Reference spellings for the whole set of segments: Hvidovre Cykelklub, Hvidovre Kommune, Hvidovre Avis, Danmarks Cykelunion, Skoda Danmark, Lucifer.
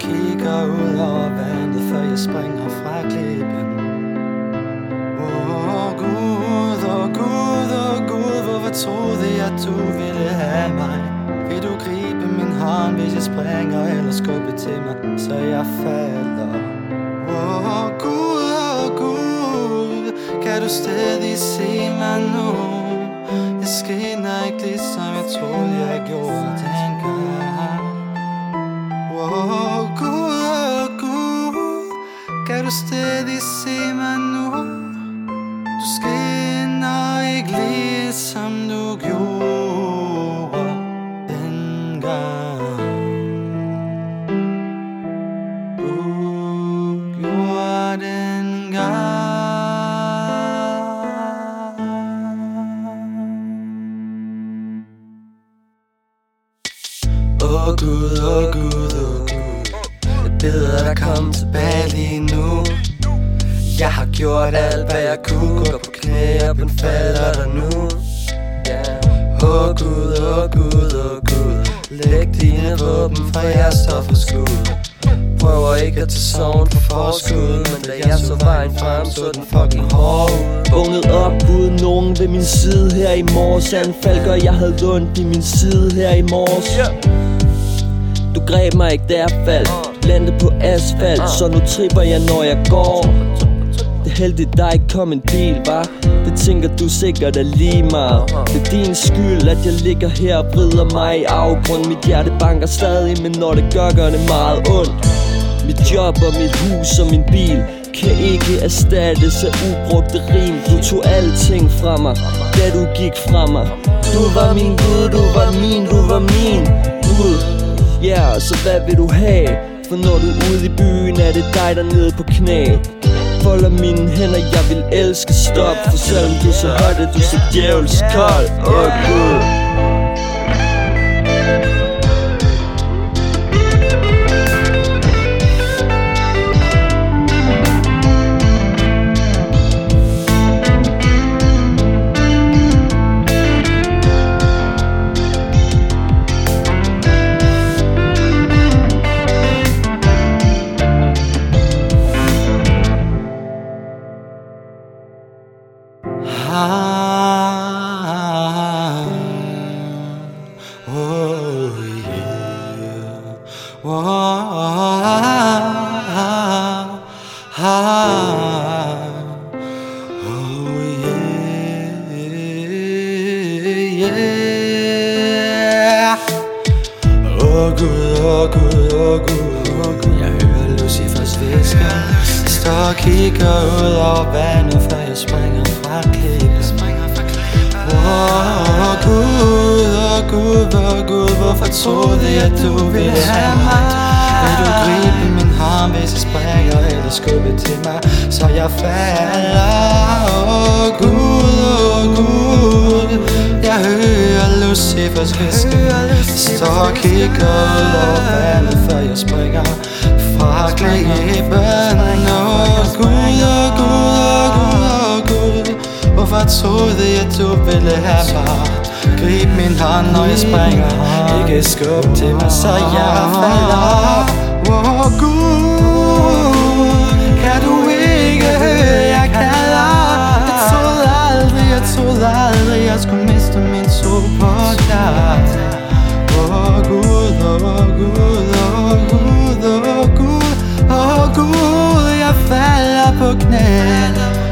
kigger ud over vandet, før jeg springer fra klippen. Åh Gud, åh Gud, åh Gud, hvorfor troede jeg, du ville have mig? Vil du gribe min hånd, hvis jeg springer, eller skubbe til mig, så jeg falder? Åh Gud, åh Gud, kan du stadig se mig nu? Jeg skinner ikke ligesom jeg troede, jeg gjorde dengang. Åh Gud, åh Gud, kan du stadig se mig nu? Du skinner ikke ligesom du gjorde dengang. Du gjorde dengang. Åh Gud, åh Gud, åh Gud, jeg beder dig komme tilbage lige nu. Jeg har gjort alt hvad jeg kunne, går på knæ og bønfalder dig nu. Åh Gud, åh Gud, åh Gud, læg dine våben fra jeg står for skud. Prøver ikke at tage sorgen for forskud, men da jeg så vejen frem, så den fucking hård ud. Bunget op uden nogen ved min side her i morges. Anfalker, jeg havde ondt i min side her i morges. Du greb mig ikke, da jeg faldt. Landede på asfalt, så nu tripper jeg, når jeg går. Det er heldigt, der ikke kom en bil, hva'? Det tænker du sikkert er lige meget. Det er din skyld, at jeg ligger her og vrider mig i afgrund. Mit hjerte banker stadig, men når det gør det meget ondt. Mit job og mit hus og min bil kan ikke erstattes af ubrugte rim. Du tog alting fra mig, da du gik fra mig. Du var min Gud, du var min, du var min Gud. Ja, så hvad vil du have? For når du er ude i byen, er det dig dernede på knæ. Folder mine hænder, jeg vil elske stop. For selvom du så højt, at du så djævelsk kold. Åh Gud. Åh Gud, åh Gud, åh Gud, jeg hører Lucifers hvisker. Jeg står og kigger ud over vandet, før jeg springer fra klippen. Åh Gud, åh Gud, åh Gud, hvorfor troede jeg, du ville have mig? Vil du gribe min hånd, hvis jeg springer, eller skubbe til mig, så jeg falder? Åh Gud, åh Gud, jeg hører Lucifers hvisker. Så kigger ud over vandet, før jeg springer fra klippen. Åh Gud, åh Gud, åh Gud, åh Gud, hvorfor troede jeg, du ville have mig? Grib min hånd, når jeg springer, ikke skub til mig, så jeg falder. Åh Gud, kan du ikke høre, jeg kalder? Jeg troede aldrig, jeg skulle miste min tro på dig. Åh Gud, åh Gud, åh Gud, åh Gud, åh Gud, jeg falder på knæ.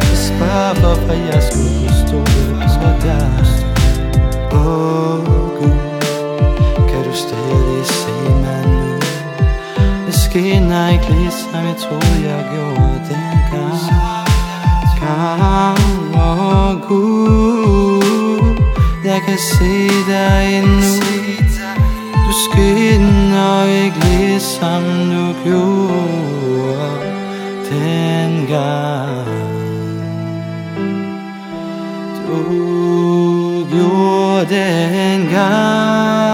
Jeg spørger, hvorfor jeg skulle kunne stole på dig. Åh Gud, kan du stadig se mig nu? Jeg skinner ikke ligesom jeg troede, jeg gjorde dengang. Åh Gud, jeg kan se dig endnu. Du skinner ikke ligesom du gjorde dengang. Du gjorde dengang.